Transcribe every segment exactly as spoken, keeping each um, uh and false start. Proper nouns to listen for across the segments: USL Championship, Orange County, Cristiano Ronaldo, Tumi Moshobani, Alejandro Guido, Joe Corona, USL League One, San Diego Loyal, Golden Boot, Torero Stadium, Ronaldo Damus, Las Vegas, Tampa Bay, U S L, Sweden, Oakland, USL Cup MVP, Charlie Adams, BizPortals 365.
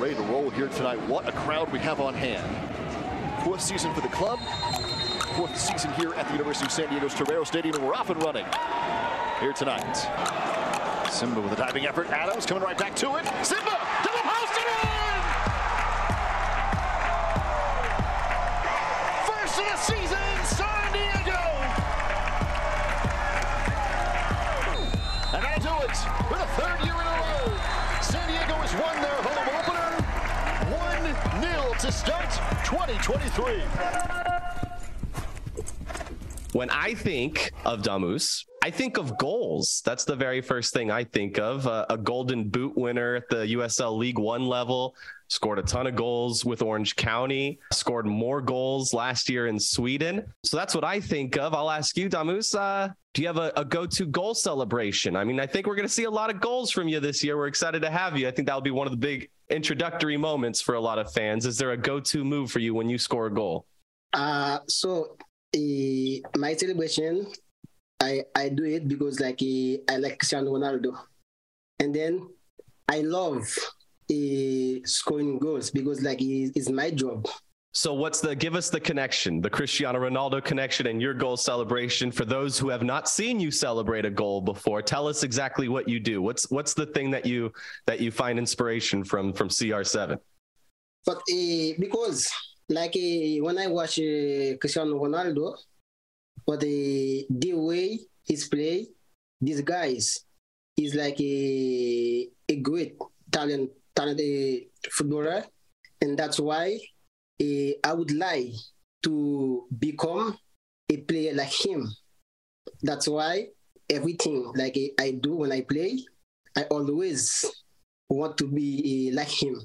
ready to roll here tonight. What a crowd we have on hand. Fourth season for the club, fourth season here at the University of San Diego's Torero Stadium, and we're off and running here tonight. Simba with a diving effort. Adams coming right back to it. Simba to the post and in! First of the season, San Diego! And that'll do it for the third year in a row. San Diego has won their home opener one nil to start twenty twenty-three. When I think of Damus, I think of goals. That's the very first thing I think of. Uh, a Golden Boot winner at the U S L League One level, scored a ton of goals with Orange County, scored more goals last year in Sweden. So that's what I think of. I'll ask you, Damus, uh, do you have a, a go-to goal celebration? I mean, I think we're going to see a lot of goals from you this year. We're excited to have you. I think that'll be one of the big introductory moments for a lot of fans. Is there a go-to move for you when you score a goal? Uh, so... Uh, my celebration, I, I do it because like uh, I like Cristiano Ronaldo, and then I love uh, scoring goals because like it, it's my job. So what's the, give us the connection, the Cristiano Ronaldo connection and your goal celebration for those who have not seen you celebrate a goal before. Tell us exactly what you do. What's what's the thing that you that you find inspiration from from C R seven? But uh, because. Like uh, when I watch uh, Cristiano Ronaldo, but uh, the way he's play, these guys is like a, a great talent, talented footballer, and that's why uh, I would like to become a player like him. That's why everything like I do when I play, I always want to be uh, like him.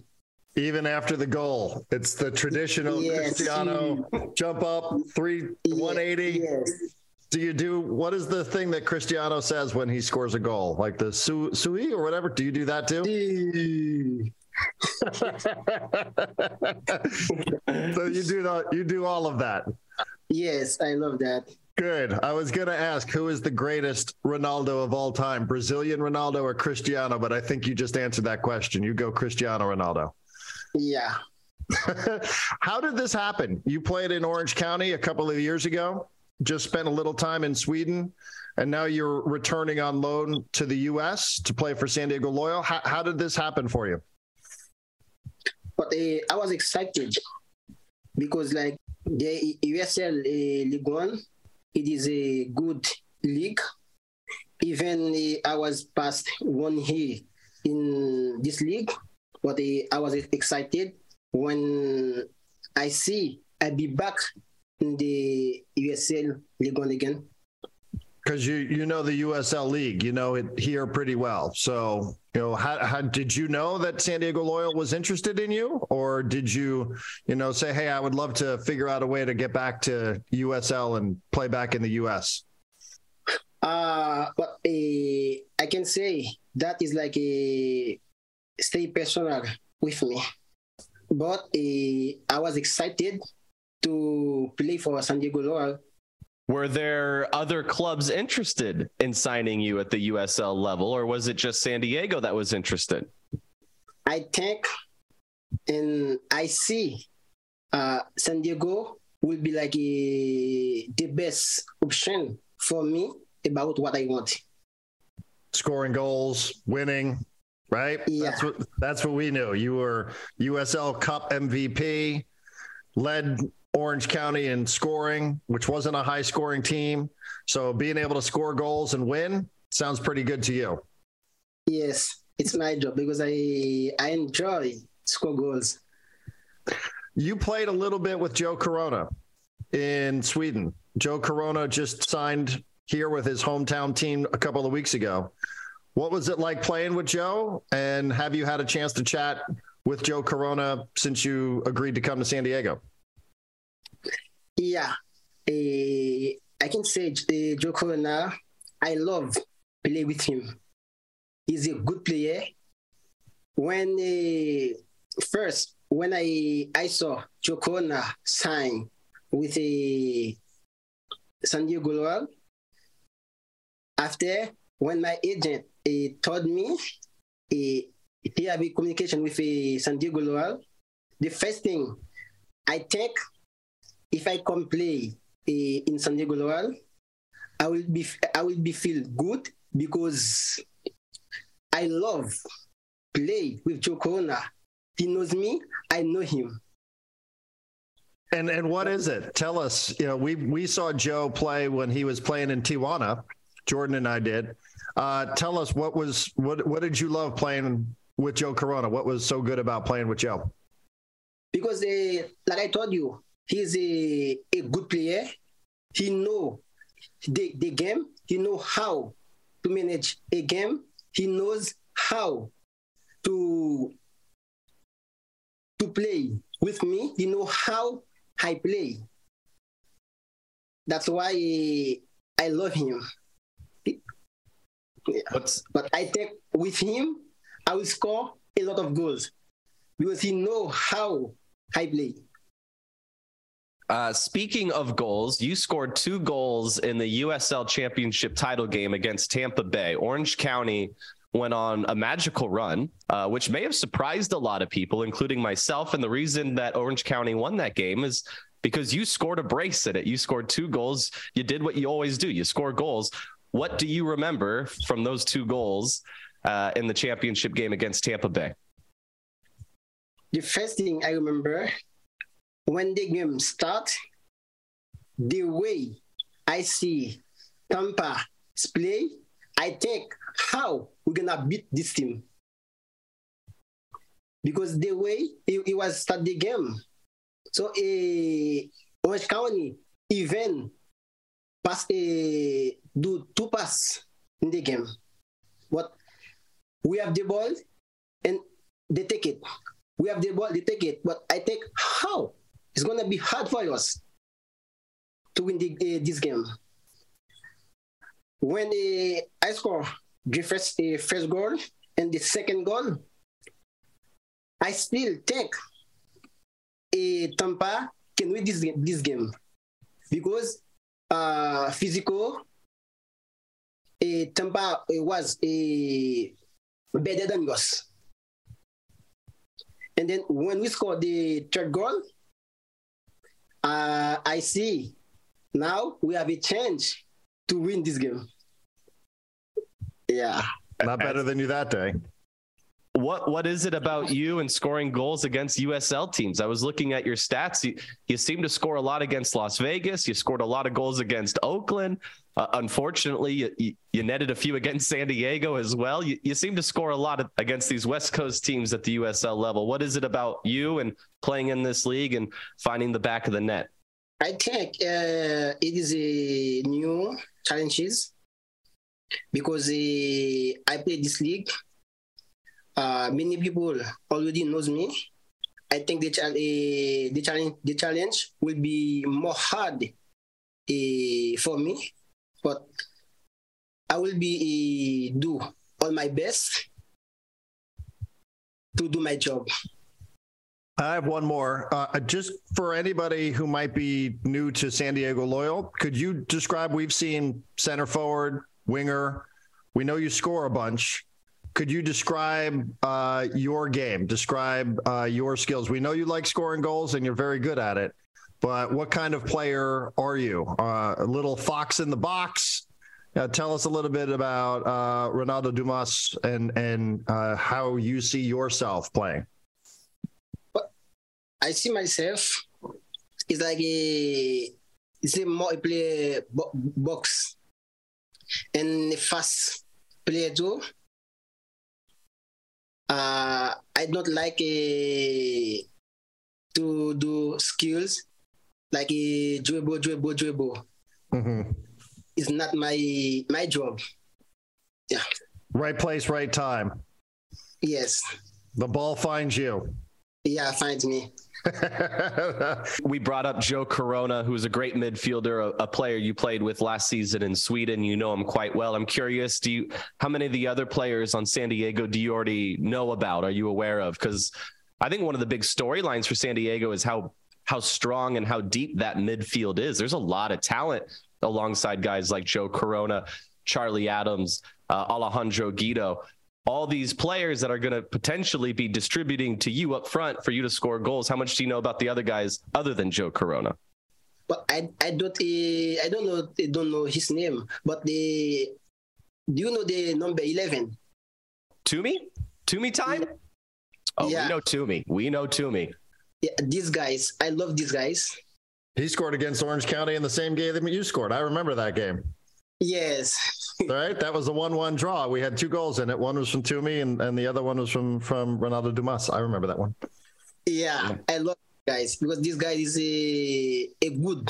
Even after the goal, it's the traditional yes. Cristiano jump up three yes. one eighty. Yes. Do you do what is the thing that Cristiano says when he scores a goal, like the su sui or whatever? Do you do that too? So you do the, you do all of that. Yes, I love that. Good. I was going to ask, who is the greatest Ronaldo of all time, Brazilian Ronaldo or Cristiano? But I think you just answered that question. You go Cristiano Ronaldo. Yeah. How did this happen? You played in Orange County a couple of years ago, just spent a little time in Sweden, and now you're returning on loan to the U S to play for San Diego Loyal. How, how did this happen for you? But uh, I was excited because like the U S L uh, League One, it is a good league. Even uh, I was past one year in this league. But uh, I was excited when I see I'll be back in the U S L League One again. Because you you know the U S L League, you know it here pretty well. So you know how, how did you know that San Diego Loyal was interested in you, or did you you know say, hey, I would love to figure out a way to get back to U S L and play back in the U S? Uh, but uh, I can say that is like a. Stay personal with me. But uh, I was excited to play for San Diego Loyal. Were there other clubs interested in signing you at the U S L level, or was it just San Diego that was interested? I think and I see uh, San Diego will be like a, the best option for me about what I want. Scoring goals, winning. Right? Yeah. That's what, that's what we knew. You were U S L Cup M V P, led Orange County in scoring, which wasn't a high scoring team. So being able to score goals and win sounds pretty good to you. Yes, it's my job because I, I enjoy score goals. You played a little bit with Joe Corona in Sweden. Joe Corona just signed here with his hometown team a couple of weeks ago. What was it like playing with Joe? And have you had a chance to chat with Joe Corona since you agreed to come to San Diego? Yeah, uh, I can say uh, Joe Corona, I love playing with him. He's a good player. When uh, first, when I, I saw Joe Corona sign with uh, San Diego Loyal, after when my agent he told me he, here I be communication with uh, San Diego Loyal. The first thing I think, if I come play uh, in San Diego Loyal, I will be I will be feel good because I love play with Joe Corona. He knows me. I know him. And and what is it? Tell us. You know, we we saw Joe play when he was playing in Tijuana. Jordan and I did. Uh, tell us what was what what did you love playing with Joe Corona? What was so good about playing with Joe? Because uh, like I told you, he's a, a good player. He know the the game. He know how to manage a game. He knows how to to play with me. He know how I play. That's why I love him. What's... But I think with him, I will score a lot of goals because he know how I play. Uh, speaking of goals, you scored two goals in the U S L Championship title game against Tampa Bay. Orange County went on a magical run, uh, which may have surprised a lot of people, including myself. And the reason that Orange County won that game is because you scored a brace in it. You scored two goals. You did what you always do. You score goals. What do you remember from those two goals uh, in the championship game against Tampa Bay? The first thing I remember, when the game starts, the way I see Tampa's play, I think how we're going to beat this team. Because the way it, it was start the game. So uh, Orange County even pass, uh, do two passes in the game. But we have the ball and they take it. We have the ball, they take it. But I think how? It's going to be hard for us to win the, uh, this game. When uh, I score the first, uh, first goal and the second goal, I still think uh, Tampa can win this, this game because uh, physical, uh, Tampa uh, was uh, better than us. And then when we scored the third goal, Uh, I see now we have a chance to win this game. Yeah. Not better than you that day. What What is it about you and scoring goals against U S L teams? I was looking at your stats. You, you seem to score a lot against Las Vegas. You scored a lot of goals against Oakland. Uh, unfortunately, you, you netted a few against San Diego as well. You, you seem to score a lot of, against these West Coast teams at the U S L level. What is it about you and playing in this league and finding the back of the net? I think uh, it is a new challenges because uh, I play this league. Uh, many people already knows me. I think the, uh, the, challenge, the challenge will be more hard uh, for me. But I will be uh, do all my best to do my job. I have one more. Uh, just for anybody who might be new to San Diego Loyal, could you describe, we've seen center forward, winger. We know you score a bunch. Could you describe uh, your game, describe uh, your skills? We know you like scoring goals and you're very good at it. But what kind of player are you? Uh, a little fox in the box. Uh, tell us a little bit about uh, Ronaldo Damus and and uh, how you see yourself playing. Well, I see myself is like a it's a more player bo box and a fast player too. Uh, I don't like a, to do skills. Like a dribble, dribble, dribble. Mm-hmm. It's not my my job. Yeah. Right place, right time. Yes. The ball finds you. Yeah, finds me. We brought up Joe Corona, who is a great midfielder, a, a player you played with last season in Sweden. You know him quite well. I'm curious, do you? How many of the other players on San Diego do you already know about? Are you aware of? Because I think one of the big storylines for San Diego is how. how strong and how deep that midfield is. There's a lot of talent alongside guys like Joe Corona, Charlie Adams, uh, Alejandro Guido. all these players that are going to potentially be distributing to you up front for you to score goals. How much do you know about the other guys other than Joe Corona? But I I don't uh, I don't know I don't know his name. But the do you know the number eleven? Tumi? Tumi time? Oh, yeah. we know Tumi. We know Tumi. Yeah, these guys. I love these guys. He scored against Orange County in the same game that you scored. I remember that game. Yes. Right? That was a one one draw. We had two goals in it. One was from Tumi and, and the other one was from, from Ronaldo Damus. I remember that one. Yeah, I love guys because this guy is a, a good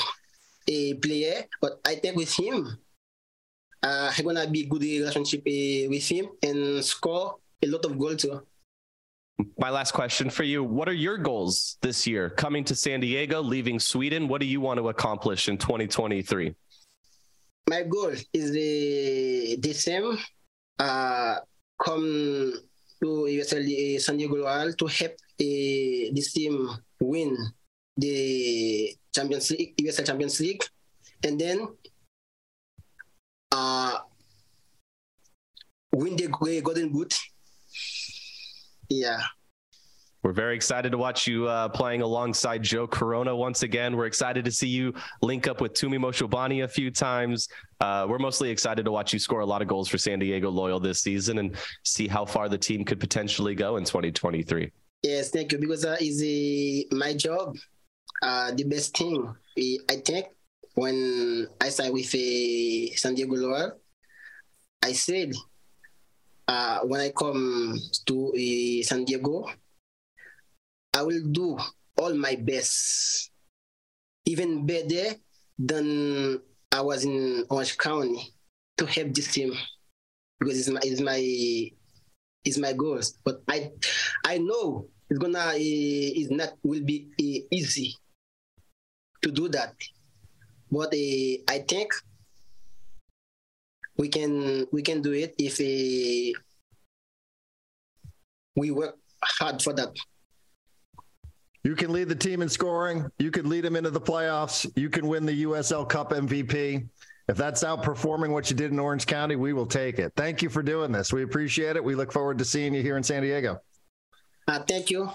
a player, but I think with him, uh, I'm going to be good relationship uh, with him and score a lot of goals too. My last question for you. What are your goals this year? Coming to San Diego, leaving Sweden, what do you want to accomplish in twenty twenty-three? My goal is the, the same. Uh, come to U S L uh, San Diego Loyal to help uh, this team win the Champions League, U S L Champions League. And then uh, win the Golden Boot. Yeah. We're very excited to watch you uh, playing alongside Joe Corona once again. We're excited to see you link up with Tumi Moshobani a few times. Uh, we're mostly excited to watch you score a lot of goals for San Diego Loyal this season and see how far the team could potentially go in twenty twenty-three. Yes, thank you. Because that is a, my job, uh, the best thing, I think, when I started with a San Diego Loyal, I said, Uh, when I come to uh, San Diego, I will do all my best, even better than I was in Orange County, to help this team because it's my it's my, it's my goals. But I I know it's gonna uh, it's not will be uh, easy to do that, but uh, I think. We can we can do it if uh, we work hard for that. You can lead the team in scoring. You can lead them into the playoffs. You can win the U S L Cup M V P. If that's outperforming what you did in Orange County, we will take it. Thank you for doing this. We appreciate it. We look forward to seeing you here in San Diego. Uh, thank you.